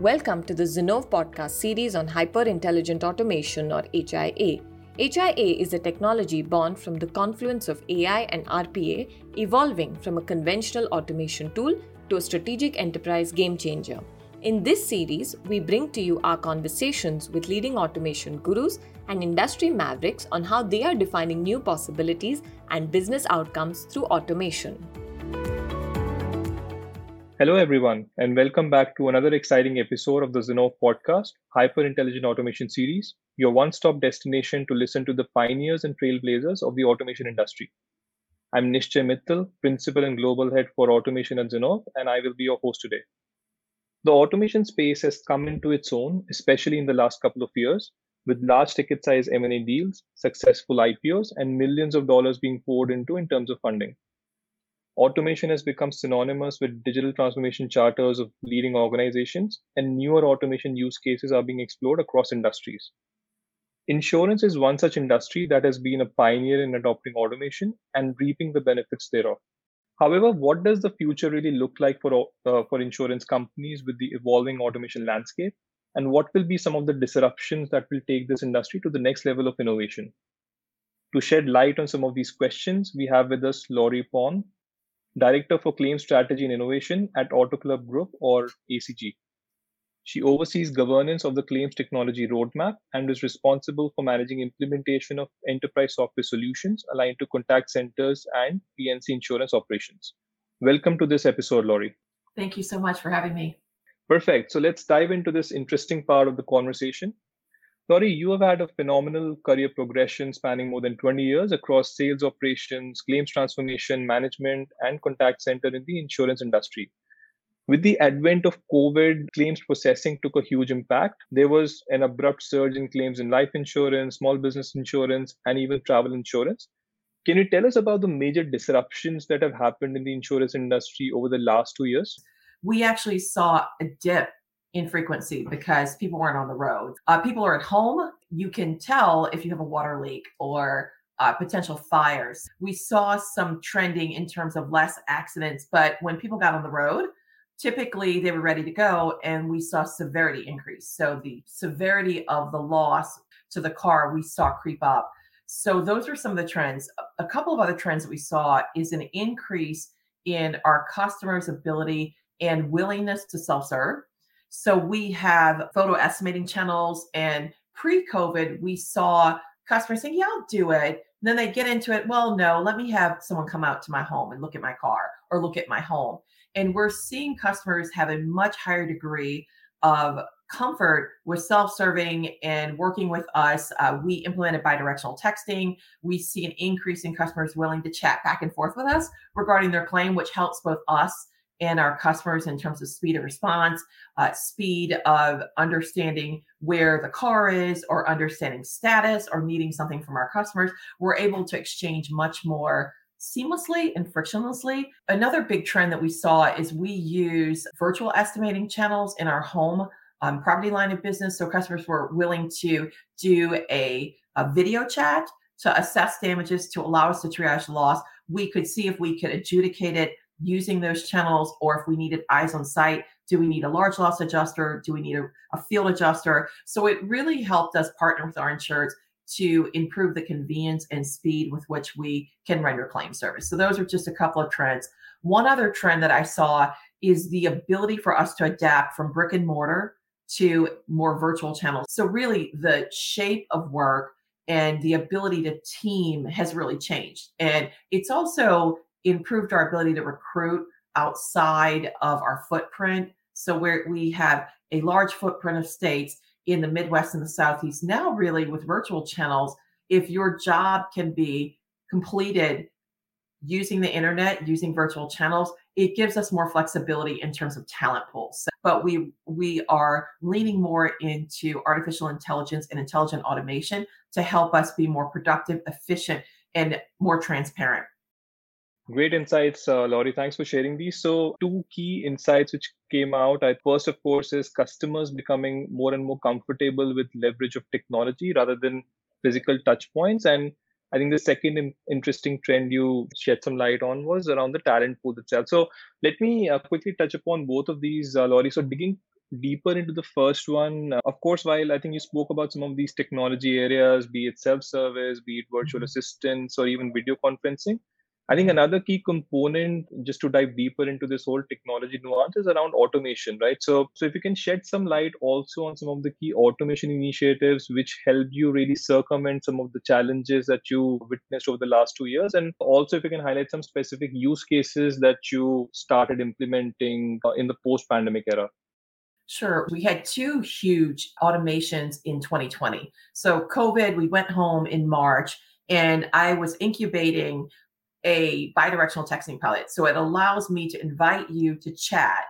Welcome to the Zinnov podcast series on Hyper-Intelligent Automation or HIA. HIA is a technology born from the confluence of AI and RPA, evolving from a conventional automation tool to a strategic enterprise game changer. In this series, we bring to you our conversations with leading automation gurus and industry mavericks on how they are defining new possibilities and business outcomes through automation. Hello everyone, and welcome back to another exciting episode of the Zinnov podcast, Hyper-Intelligent Automation Series, your one-stop destination to listen to the pioneers and trailblazers of the automation industry. I'm Nishchay Mittal, Principal and Global Head for Automation at Zinnov, and I will be your host today. The automation space has come into its own, especially in the last couple of years, with large ticket size M&A deals, successful IPOs, and millions of dollars being poured into in terms of funding. Automation has become synonymous with digital transformation charters of leading organizations, and newer automation use cases are being explored across industries. Insurance is one such industry that has been a pioneer in adopting automation and reaping the benefits thereof. However, what does the future really look like for insurance companies with the evolving automation landscape? And what will be some of the disruptions that will take this industry to the next level of innovation? To shed light on some of these questions, we have with us Laurie Pond, Director for Claims Strategy and Innovation at Auto Club Group or ACG. She oversees governance of the claims technology roadmap and is responsible for managing implementation of enterprise software solutions aligned to contact centers and PNC insurance operations. Welcome to this episode, Laurie. Thank you so much for having me. Perfect. So let's dive into this interesting part of the conversation. Laurie, you have had a phenomenal career progression spanning more than 20 years across sales operations, claims transformation, management, and contact center in the insurance industry. With the advent of COVID, claims processing took a huge impact. There was an abrupt surge in claims in life insurance, small business insurance, and even travel insurance. Can you tell us about the major disruptions that have happened in the insurance industry over the last 2 years? We actually saw a dip in frequency because people weren't on the road. People are at home. You can tell if you have a water leak or potential fires. We saw some trending in terms of less accidents, but when people got on the road, typically they were ready to go and we saw severity increase. So the severity of the loss to the car we saw creep up. So those are some of the trends. A couple of other trends that we saw is an increase in our customers' ability and willingness to self-serve. So we have photo estimating channels, and pre-COVID, we saw customers saying, yeah, I'll do it. And then they get into it. Well, no, let me have someone come out to my home and look at my car or look at my home. And we're seeing customers have a much higher degree of comfort with self-serving and working with us. We implemented bidirectional texting. We see an increase in customers willing to chat back and forth with us regarding their claim, which helps both us and our customers in terms of speed of response, speed of understanding where the car is or understanding status or needing something from our customers. We're able to exchange much more seamlessly and frictionlessly. Another big trend that we saw is we use virtual estimating channels in our home property line of business. So customers were willing to do a video chat to assess damages to allow us to triage loss. We could see if we could adjudicate it using those channels, or if we needed eyes on site, do we need a large loss adjuster? Do we need a field adjuster? So it really helped us partner with our insurers to improve the convenience and speed with which we can render claim service. So those are just a couple of trends. One other trend that I saw is the ability for us to adapt from brick and mortar to more virtual channels. So really the shape of work and the ability to team has really changed. And it's also improved our ability to recruit outside of our footprint. So where we have a large footprint of states in the Midwest and the Southeast, now really with virtual channels, if your job can be completed using the internet, using virtual channels, it gives us more flexibility in terms of talent pools. But we are leaning more into artificial intelligence and intelligent automation to help us be more productive, efficient, and more transparent. Great insights, Laurie. Thanks for sharing these. So two key insights which came out. First, of course, is customers becoming more and more comfortable with leverage of technology rather than physical touch points. And I think the second interesting trend you shed some light on was around the talent pool itself. So let me quickly touch upon both of these, Laurie. So digging deeper into the first one, of course, while I think you spoke about some of these technology areas, be it self-service, be it virtual assistants, or even video conferencing, I think another key component, just to dive deeper into this whole technology nuance, is around automation, right? So if you can shed some light also on some of the key automation initiatives which helped you really circumvent some of the challenges that you witnessed over the last 2 years. And also if you can highlight some specific use cases that you started implementing in the post-pandemic era. Sure. We had two huge automations in 2020. So COVID, we went home in March, and I was incubating a bi-directional texting pilot. So it allows me to invite you to chat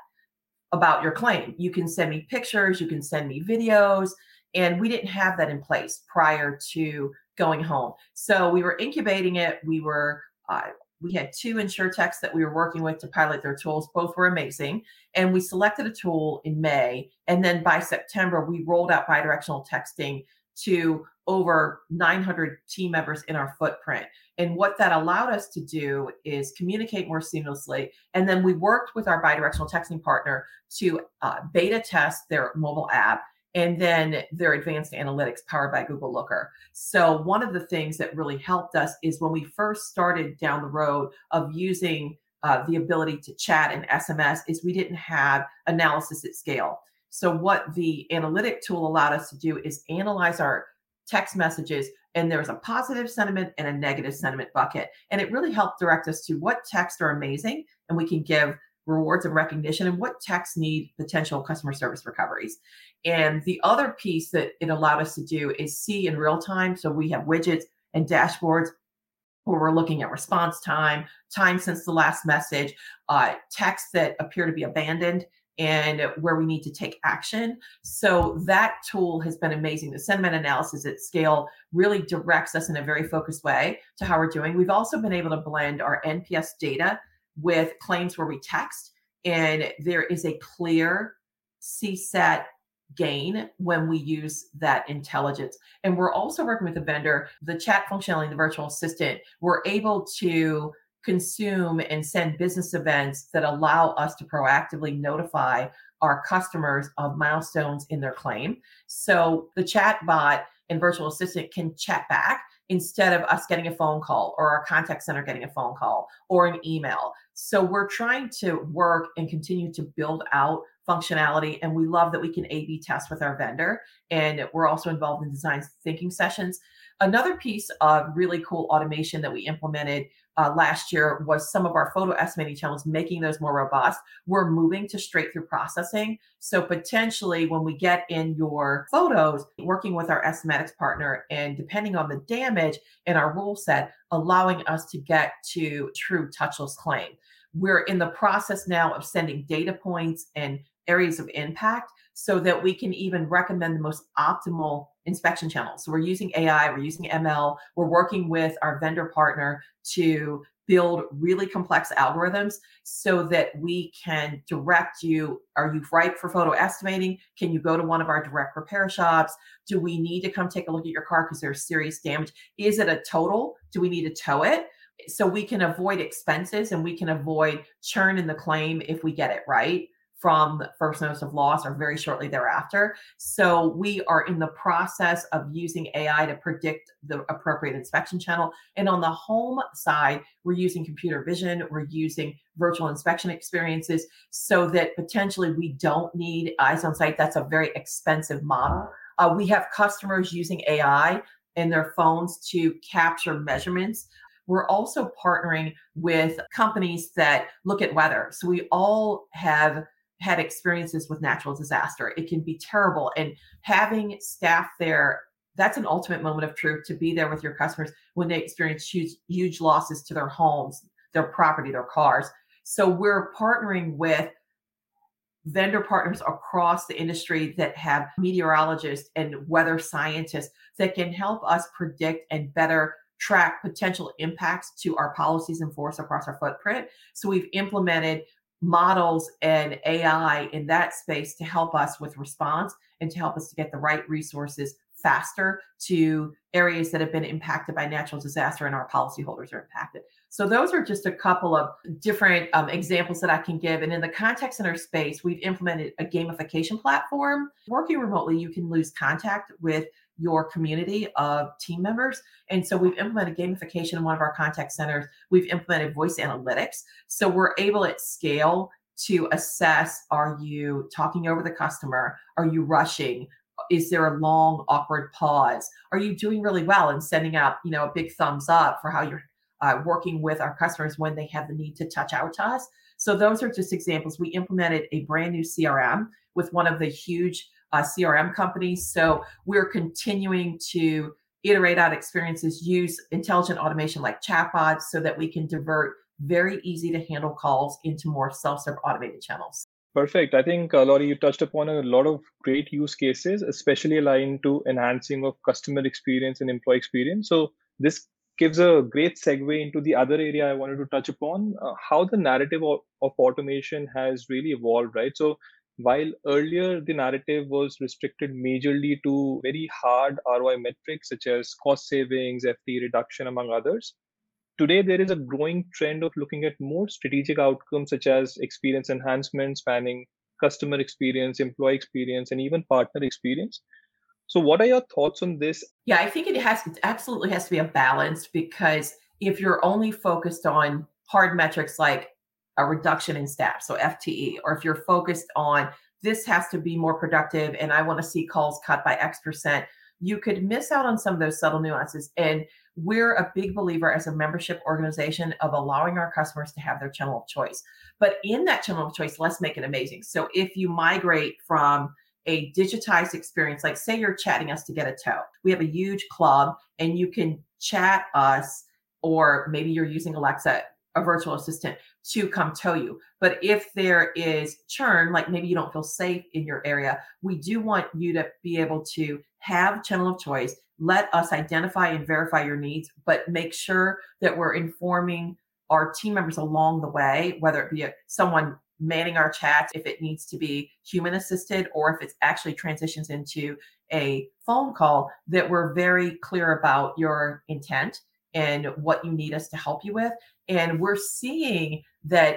about your claim. You can send me pictures, you can send me videos, and we didn't have that in place prior to going home. So we were incubating it. We had two insurtechs that we were working with to pilot their tools. Both were amazing. And we selected a tool in May. And then by September, we rolled out bi-directional texting to over 900 team members in our footprint. And what that allowed us to do is communicate more seamlessly. And then we worked with our bi-directional texting partner to beta test their mobile app and then their advanced analytics powered by Google Looker. So one of the things that really helped us is when we first started down the road of using the ability to chat and SMS is we didn't have analysis at scale. So what the analytic tool allowed us to do is analyze our text messages, and there was a positive sentiment and a negative sentiment bucket. And it really helped direct us to what texts are amazing and we can give rewards and recognition and what texts need potential customer service recoveries. And the other piece that it allowed us to do is see in real time. So we have widgets and dashboards where we're looking at response time, time since the last message, texts that appear to be abandoned, and where we need to take action. So that tool has been amazing. The sentiment analysis at scale really directs us in a very focused way to how we're doing. We've also been able to blend our NPS data with claims where we text, and there is a clear CSAT gain when we use that intelligence. And we're also working with the vendor, the chat functionality, the virtual assistant, we're able to consume and send business events that allow us to proactively notify our customers of milestones in their claim. So the chat bot and virtual assistant can chat back instead of us getting a phone call or our contact center getting a phone call or an email. So we're trying to work and continue to build out functionality. And we love that we can A/B test with our vendor. And we're also involved in design thinking sessions. Another piece of really cool automation that we implemented last year was some of our photo estimating channels, making those more robust. We're moving to straight through processing. So potentially when we get in your photos, working with our Estimatics partner and depending on the damage in our rule set, allowing us to get to true touchless claim. We're in the process now of sending data points and areas of impact so that we can even recommend the most optimal inspection channels. So we're using AI, we're using ML, we're working with our vendor partner to build really complex algorithms so that we can direct you. Are you ripe for photo estimating? Can you go to one of our direct repair shops? Do we need to come take a look at your car because there's serious damage? Is it a total? Do we need to tow it? So we can avoid expenses and we can avoid churn in the claim if we get it right from the first notice of loss or very shortly thereafter. So we are in the process of using AI to predict the appropriate inspection channel. And on the home side, we're using computer vision, we're using virtual inspection experiences so that potentially we don't need eyes on site. That's a very expensive model. We have customers using AI in their phones to capture measurements. We're also partnering with companies that look at weather. So we all have had experiences with natural disaster. It can be terrible. And having staff there, that's an ultimate moment of truth, to be there with your customers when they experience huge, huge losses to their homes, their property, their cars. So we're partnering with vendor partners across the industry that have meteorologists and weather scientists that can help us predict and better track potential impacts to our policies in force across our footprint. So we've implemented models and AI in that space to help us with response and to help us to get the right resources faster to areas that have been impacted by natural disaster and our policyholders are impacted. So those are just a couple of different examples that I can give. And in the contact center space, we've implemented a gamification platform. Working remotely, you can lose contact with your community of team members. And so we've implemented gamification in one of our contact centers. We've implemented voice analytics. So we're able at scale to assess, are you talking over the customer? Are you rushing? Is there a long, awkward pause? Are you doing really well and sending out, you know, a big thumbs up for how you're working with our customers when they have the need to touch out to us? So those are just examples. We implemented a brand new CRM with one of the huge CRM companies. So we're continuing to iterate out experiences, use intelligent automation like chatbots so that we can divert very easy to handle calls into more self-serve automated channels. Perfect. I think, Laurie, you touched upon a lot of great use cases, especially aligned to enhancing of customer experience and employee experience. So this gives a great segue into the other area I wanted to touch upon, how the narrative of automation has really evolved, right? So while earlier the narrative was restricted majorly to very hard ROI metrics, such as cost savings, FTE reduction, among others, today, there is a growing trend of looking at more strategic outcomes such as experience enhancement, spanning customer experience, employee experience, and even partner experience. So what are your thoughts on this? Yeah, I think it absolutely has to be a balance, because if you're only focused on hard metrics like a reduction in staff, so FTE, or if you're focused on this has to be more productive and I want to see calls cut by X%, you could miss out on some of those subtle nuances. And we're a big believer as a membership organization of allowing our customers to have their channel of choice. But in that channel of choice, let's make it amazing. So if you migrate from a digitized experience, like say you're chatting us to get a tow, we have a huge club and you can chat us, or maybe you're using Alexa, a virtual assistant, to come tow you. But if there is churn, like maybe you don't feel safe in your area, we do want you to be able to have channel of choice. Let us identify and verify your needs, but make sure that we're informing our team members along the way, whether it be someone manning our chats, if it needs to be human assisted, or if it actually transitions into a phone call, that we're very clear about your intent and what you need us to help you with. And we're seeing that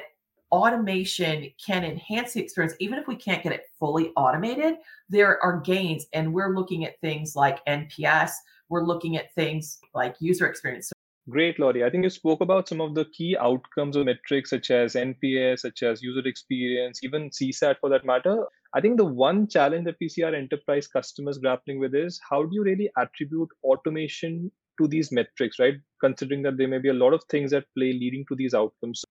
automation can enhance the experience. Even if we can't get it fully automated, there are gains. And we're looking at things like NPS. We're looking at things like user experience. Great, Laurie. I think you spoke about some of the key outcomes or metrics such as NPS, such as user experience, even CSAT for that matter. I think the one challenge that we see our enterprise customers grappling with is how do you really attribute automation to these metrics, right? Considering that there may be a lot of things at play leading to these outcomes.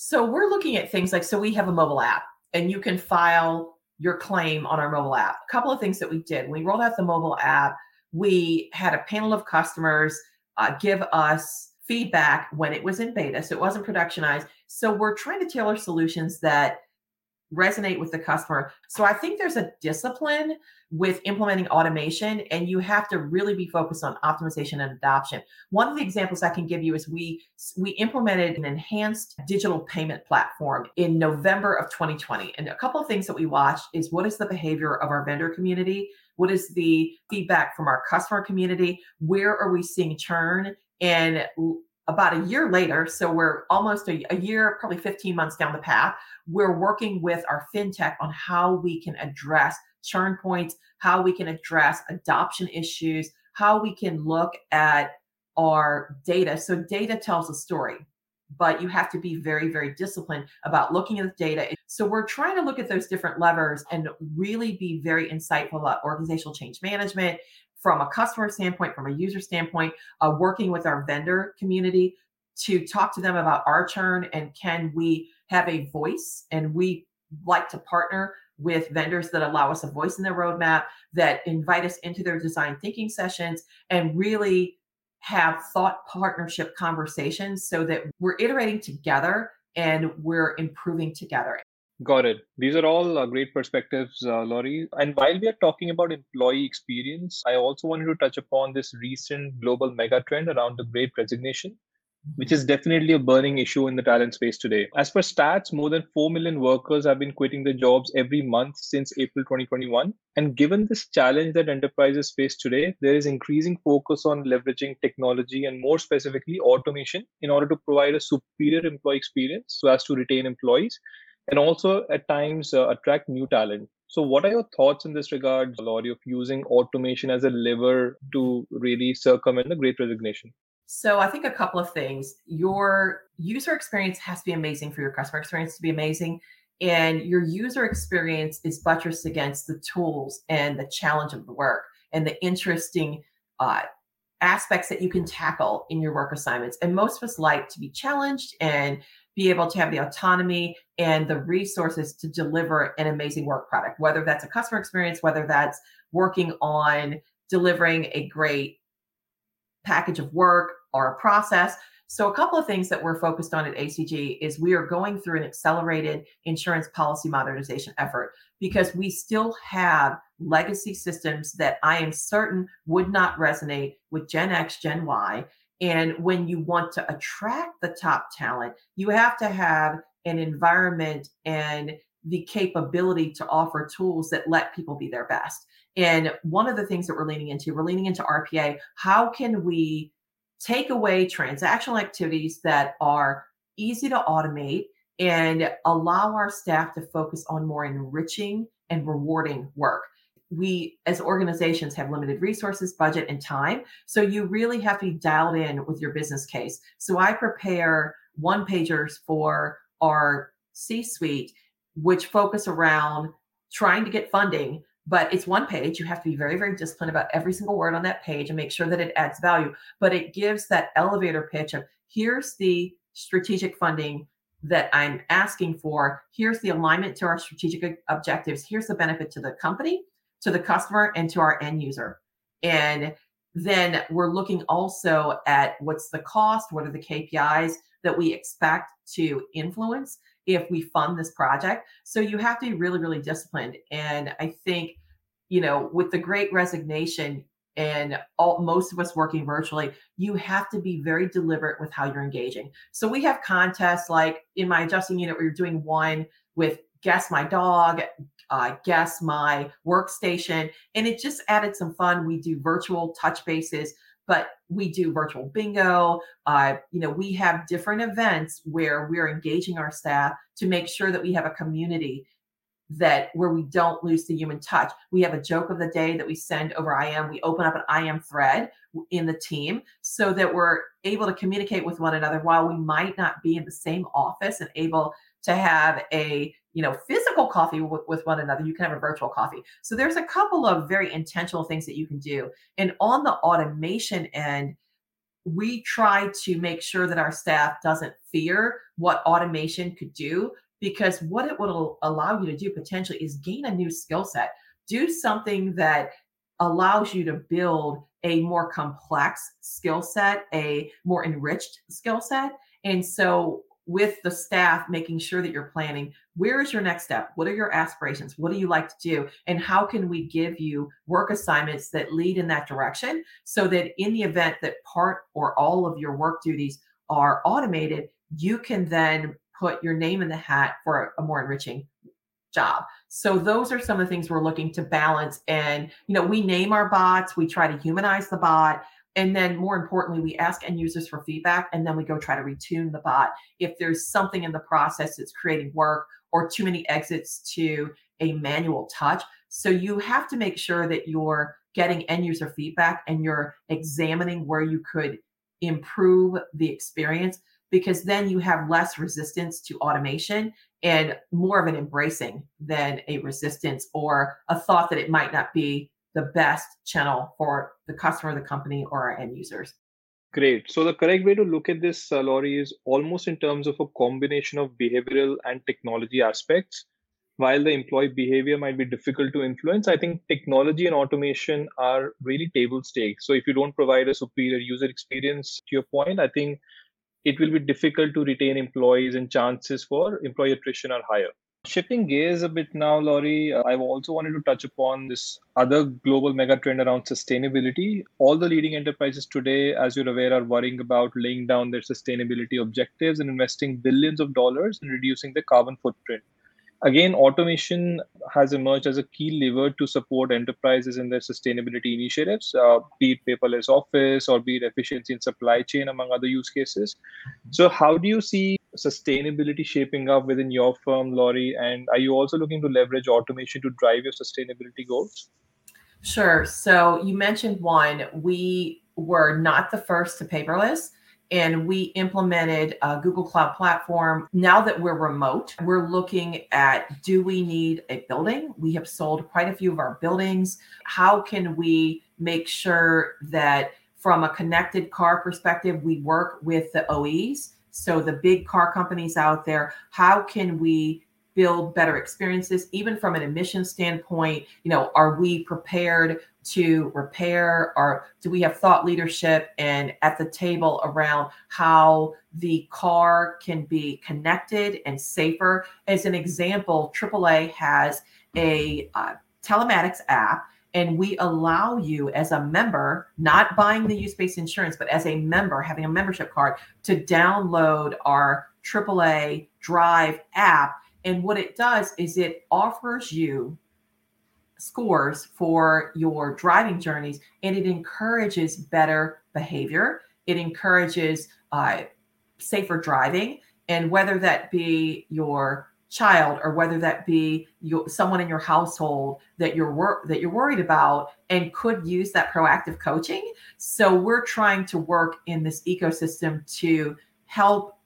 So we're looking at things like, so we have a mobile app and you can file your claim on our mobile app. A couple of things that we did. When we rolled out the mobile app, we had a panel of customers give us feedback when it was in beta. So it wasn't productionized. So we're trying to tailor solutions that resonate with the customer. So I think there's a discipline with implementing automation, and you have to really be focused on optimization and adoption. One of the examples I can give you is we implemented an enhanced digital payment platform in November of 2020. And a couple of things that we watched is, what is the behavior of our vendor community? What is the feedback from our customer community? Where are we seeing churn? And about a year later, so we're almost a year, probably 15 months down the path, we're working with our fintech on how we can address churn points, how we can address adoption issues, how we can look at our data. So data tells a story, but you have to be very, very disciplined about looking at the data. So we're trying to look at those different levers and really be very insightful about organizational change management, from a customer standpoint, from a user standpoint, working with our vendor community to talk to them about our churn and can we have a voice. And we like to partner with vendors that allow us a voice in their roadmap, that invite us into their design thinking sessions, and really have thought partnership conversations so that we're iterating together and we're improving together. Got it. These are all great perspectives, Laurie. And while we are talking about employee experience, I also wanted to touch upon this recent global megatrend around the Great Resignation. which is definitely a burning issue in the talent space today. As per stats, more than 4 million workers have been quitting their jobs every month since April 2021. And given this challenge that enterprises face today, there is increasing focus on leveraging technology and more specifically automation in order to provide a superior employee experience so as to retain employees and also at times attract new talent. So what are your thoughts in this regard, Laurie, of using automation as a lever to really circumvent the Great Resignation? So I think a couple of things. Your user experience has to be amazing for your customer experience to be amazing. And your user experience is buttressed against the tools and the challenge of the work and the interesting aspects that you can tackle in your work assignments. And most of us like to be challenged and be able to have the autonomy and the resources to deliver an amazing work product, whether that's a customer experience, whether that's working on delivering a great package of work or a process. So a couple of things that we're focused on at ACG is we are going through an accelerated insurance policy modernization effort because we still have legacy systems that I am certain would not resonate with Gen X, Gen Y. And when you want to attract the top talent, you have to have an environment and the capability to offer tools that let people be their best. And one of the things that we're leaning into RPA. How can we take away transactional activities that are easy to automate and allow our staff to focus on more enriching and rewarding work? We, as organizations, have limited resources, budget, and time. So you really have to be dialed in with your business case. So I prepare one-pagers for our C-suite, which focus around trying to get funding, but it's one page. You have to be very, very disciplined about every single word on that page and make sure that it adds value. But it gives that elevator pitch of here's the strategic funding that I'm asking for. Here's the alignment to our strategic objectives. Here's the benefit to the company, to the customer, and to our end user. And then we're looking also at what's the cost, what are the KPIs that we expect to influence if we fund this project. So you have to be really, really disciplined. And I think, with the Great Resignation and most of us working virtually, you have to be very deliberate with how you're engaging. So we have contests like in my adjusting unit, we were doing one with guess my dog, guess my workstation, and it just added some fun. We do virtual touch bases, but we do virtual bingo. We have different events where we're engaging our staff to make sure that we have a community that where we don't lose the human touch. We have a joke of the day that we send over IM. We open up an IM thread in the team so that we're able to communicate with one another while we might not be in the same office and able to have a physical coffee with one another. You can have a virtual coffee. So there's a couple of very intentional things that you can do. And on the automation end, we try to make sure that our staff doesn't fear what automation could do, because what it will allow you to do potentially is gain a new skill set, do something that allows you to build a more complex skill set, a more enriched skill set. And so with the staff, making sure that you're planning, where is your next step? What are your aspirations? What do you like to do? And how can we give you work assignments that lead in that direction so that in the event that part or all of your work duties are automated, you can then put your name in the hat for a more enriching job. So those are some of the things we're looking to balance. And, we name our bots, we try to humanize the bot. And then more importantly, we ask end users for feedback, and then we go try to retune the bot. If there's something in the process that's creating work or too many exits to a manual touch. So you have to make sure that you're getting end user feedback and you're examining where you could improve the experience, because then you have less resistance to automation and more of an embracing than a resistance or a thought that it might not be the best channel for the customer, the company, or our end users. Great. So the correct way to look at this, Laurie, is almost in terms of a combination of behavioral and technology aspects. While the employee behavior might be difficult to influence, I think technology and automation are really table stakes. So if you don't provide a superior user experience, to your point, I think it will be difficult to retain employees and chances for employee attrition are higher. Shifting gears a bit now, Laurie, I also wanted to touch upon this other global mega trend around sustainability. All the leading enterprises today, as you're aware, are worrying about laying down their sustainability objectives and investing billions of dollars in reducing their carbon footprint. Again, automation has emerged as a key lever to support enterprises in their sustainability initiatives, be it paperless office or be it efficiency in supply chain, among other use cases. So how do you see sustainability shaping up within your firm, Laurie? And are you also looking to leverage automation to drive your sustainability goals? Sure. So you mentioned one, we were not the first to paperless. And we implemented a Google Cloud platform. Now that we're remote, we're looking at, do we need a building? We have sold quite a few of our buildings. How can we make sure that from a connected car perspective, we work with the OEs? So the big car companies out there, how can we build better experiences, even from an emission standpoint? You know, are we prepared to repair, or do we have thought leadership and at the table around how the car can be connected and safer? As an example, AAA has a telematics app, and we allow you as a member, not buying the use-based insurance, but as a member, having a membership card, to download our AAA Drive app. And what it does is it offers you scores for your driving journeys, and it encourages better behavior. It encourages safer driving. And whether that be your child or whether that be someone in your household that you're worried about and could use that proactive coaching. So we're trying to work in this ecosystem to help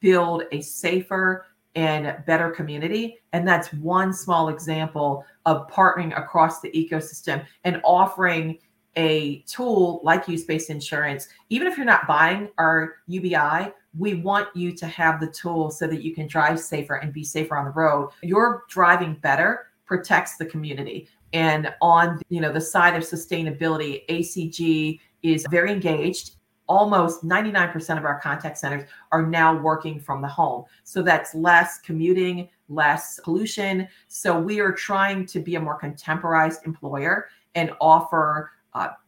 build a safer and better community. And that's one small example of partnering across the ecosystem and offering a tool like use-based insurance. Even if you're not buying our UBI, we want you to have the tool so that you can drive safer and be safer on the road. Your driving better protects the community. And on, you know, the side of sustainability, ACG is very engaged. Almost 99% of our contact centers are now working from the home. So that's less commuting, less pollution. So we are trying to be a more contemporized employer and offer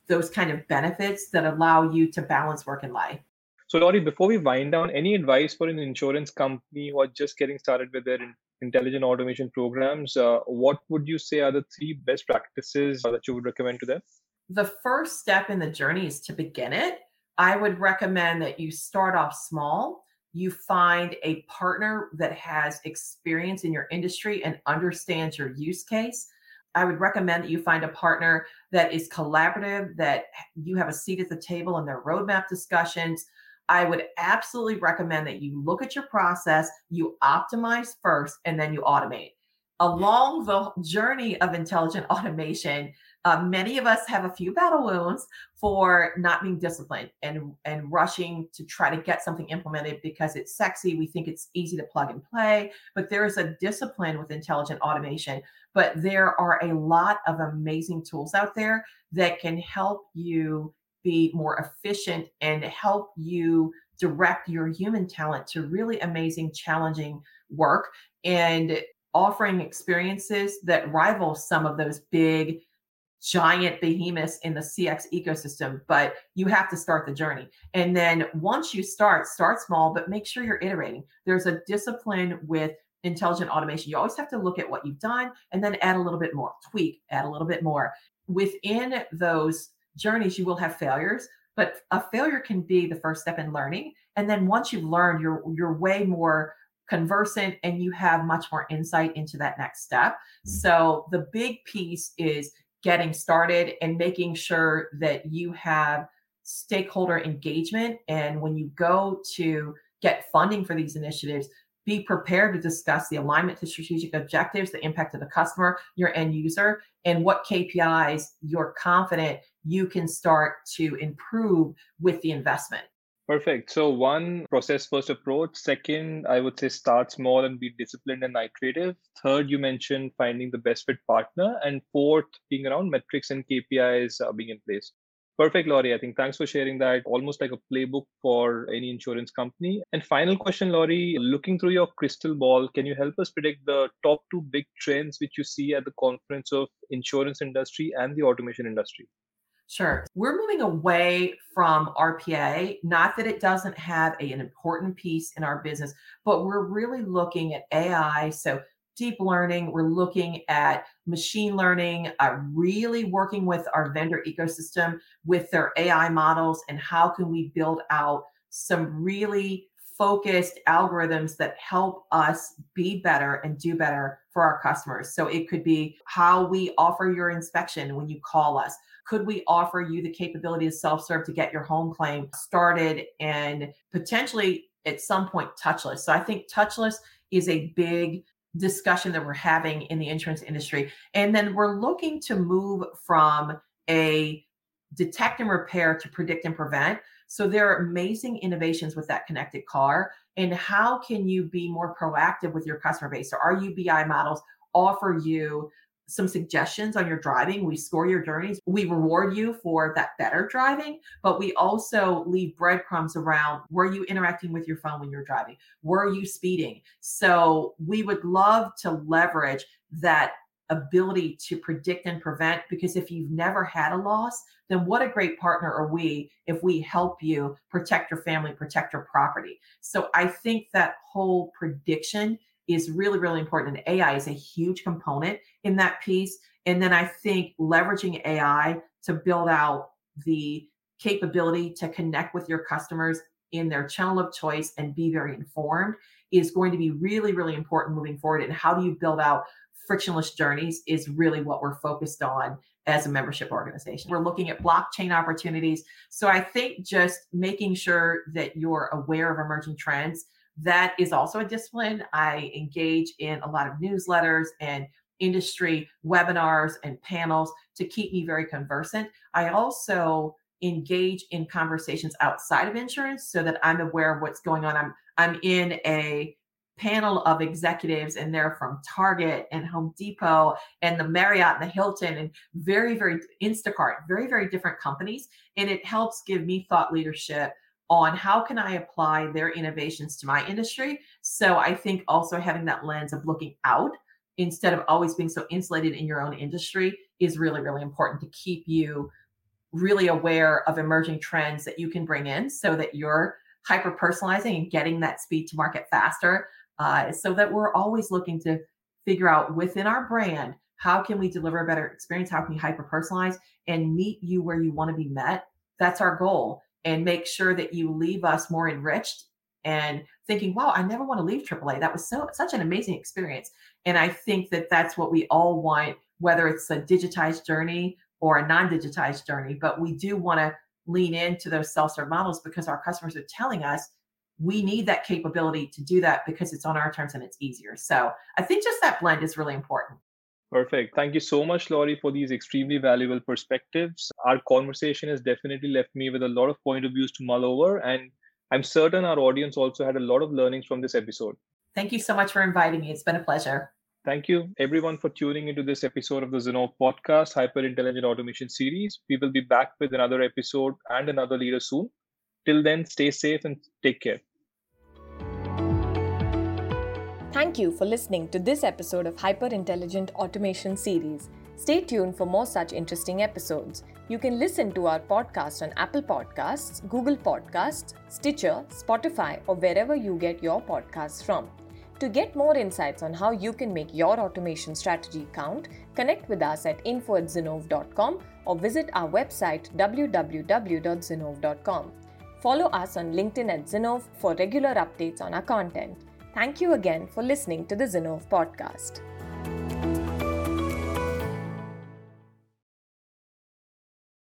those kind of benefits that allow you to balance work and life. So Laurie, before we wind down, any advice for an insurance company who are just getting started with their intelligent automation programs? What would you say are the three best practices that you would recommend to them? The first step in the journey is to begin it. I would recommend that you start off small. You find a partner that has experience in your industry and understands your use case. I would recommend that you find a partner that is collaborative, that you have a seat at the table in their roadmap discussions. I would absolutely recommend that you look at your process, you optimize first, and then you automate. Along the journey of intelligent automation, many of us have a few battle wounds for not being disciplined and rushing to try to get something implemented because it's sexy. We think it's easy to plug and play, but there is a discipline with intelligent automation. But there are a lot of amazing tools out there that can help you be more efficient and help you direct your human talent to really amazing, challenging work and offering experiences that rival some of those big giant behemoths in the CX ecosystem, but you have to start the journey. And then once you start small, but make sure you're iterating. There's a discipline with intelligent automation. You always have to look at what you've done and then add a little bit more, tweak, add a little bit more. Within those journeys, you will have failures, but a failure can be the first step in learning. And then once you've learned, you're way more conversant and you have much more insight into that next step. So the big piece is getting started and making sure that you have stakeholder engagement. And when you go to get funding for these initiatives, be prepared to discuss the alignment to strategic objectives, the impact of the customer, your end user, and what KPIs you're confident you can start to improve with the investment. Perfect. So one, process first approach. Second, I would say start small and be disciplined and iterative. Third, you mentioned finding the best fit partner. And fourth, being around metrics and KPIs being in place. Perfect, Laurie. I think thanks for sharing that. Almost like a playbook for any insurance company. And final question, Laurie, looking through your crystal ball, can you help us predict the top two big trends which you see at the confluence of insurance industry and the automation industry? Sure. We're moving away from RPA, not that it doesn't have an important piece in our business, but we're really looking at AI. So deep learning, we're looking at machine learning, really working with our vendor ecosystem with their AI models, and how can we build out some really focused algorithms that help us be better and do better for our customers. So it could be how we offer your inspection when you call us. Could we offer you the capability of self-serve to get your home claim started and potentially at some point touchless? So I think touchless is a big discussion that we're having in the insurance industry. And then we're looking to move from a detect and repair to predict and prevent. So there are amazing innovations with that connected car. And how can you be more proactive with your customer base? So our UBI models offer you some suggestions on your driving. We score your journeys. We reward you for that better driving, but we also leave breadcrumbs around, were you interacting with your phone when you're driving? Were you speeding? So we would love to leverage that ability to predict and prevent, because if you've never had a loss, then what a great partner are we if we help you protect your family, protect your property. So I think that whole prediction is really, really important. And AI is a huge component in that piece. And then I think leveraging AI to build out the capability to connect with your customers in their channel of choice and be very informed is going to be really, really important moving forward. And how do you build out frictionless journeys is really what we're focused on as a membership organization. We're looking at blockchain opportunities. So I think just making sure that you're aware of emerging trends, that is also a discipline. I engage in a lot of newsletters and industry webinars and panels to keep me very conversant. I also engage in conversations outside of insurance so that I'm aware of what's going on. I'm in a panel of executives, and they're from Target and Home Depot and the Marriott and the Hilton and very, very Instacart, very, very different companies. And it helps give me thought leadership on how can I apply their innovations to my industry. So I think also having that lens of looking out instead of always being so insulated in your own industry is really, really important to keep you really aware of emerging trends that you can bring in so that you're hyper-personalizing and getting that speed to market faster, so that we're always looking to figure out within our brand, how can we deliver a better experience? How can we hyper-personalize and meet you where you want to be met? That's our goal. And make sure that you leave us more enriched and thinking, wow, I never want to leave AAA. That was such an amazing experience. And I think that that's what we all want, whether it's a digitized journey or a non-digitized journey. But we do want to lean into those self-serve models because our customers are telling us we need that capability to do that because it's on our terms and it's easier. So I think just that blend is really important. Perfect. Thank you so much, Laurie, for these extremely valuable perspectives. Our conversation has definitely left me with a lot of point of views to mull over, and I'm certain our audience also had a lot of learnings from this episode. Thank you so much for inviting me. It's been a pleasure. Thank you, everyone, for tuning into this episode of the Zinnov Podcast, Hyper-Intelligent Automation Series. We will be back with another episode and another leader soon. Till then, stay safe and take care. Thank you for listening to this episode of Hyper-Intelligent Automation Series. Stay tuned for more such interesting episodes. You can listen to our podcast on Apple Podcasts, Google Podcasts, Stitcher, Spotify, or wherever you get your podcasts from. To get more insights on how you can make your automation strategy count, connect with us at info@zinnov.com or visit our website www.zinnov.com. Follow us on LinkedIn at Zinnov for regular updates on our content. Thank you again for listening to the Zinnov Podcast.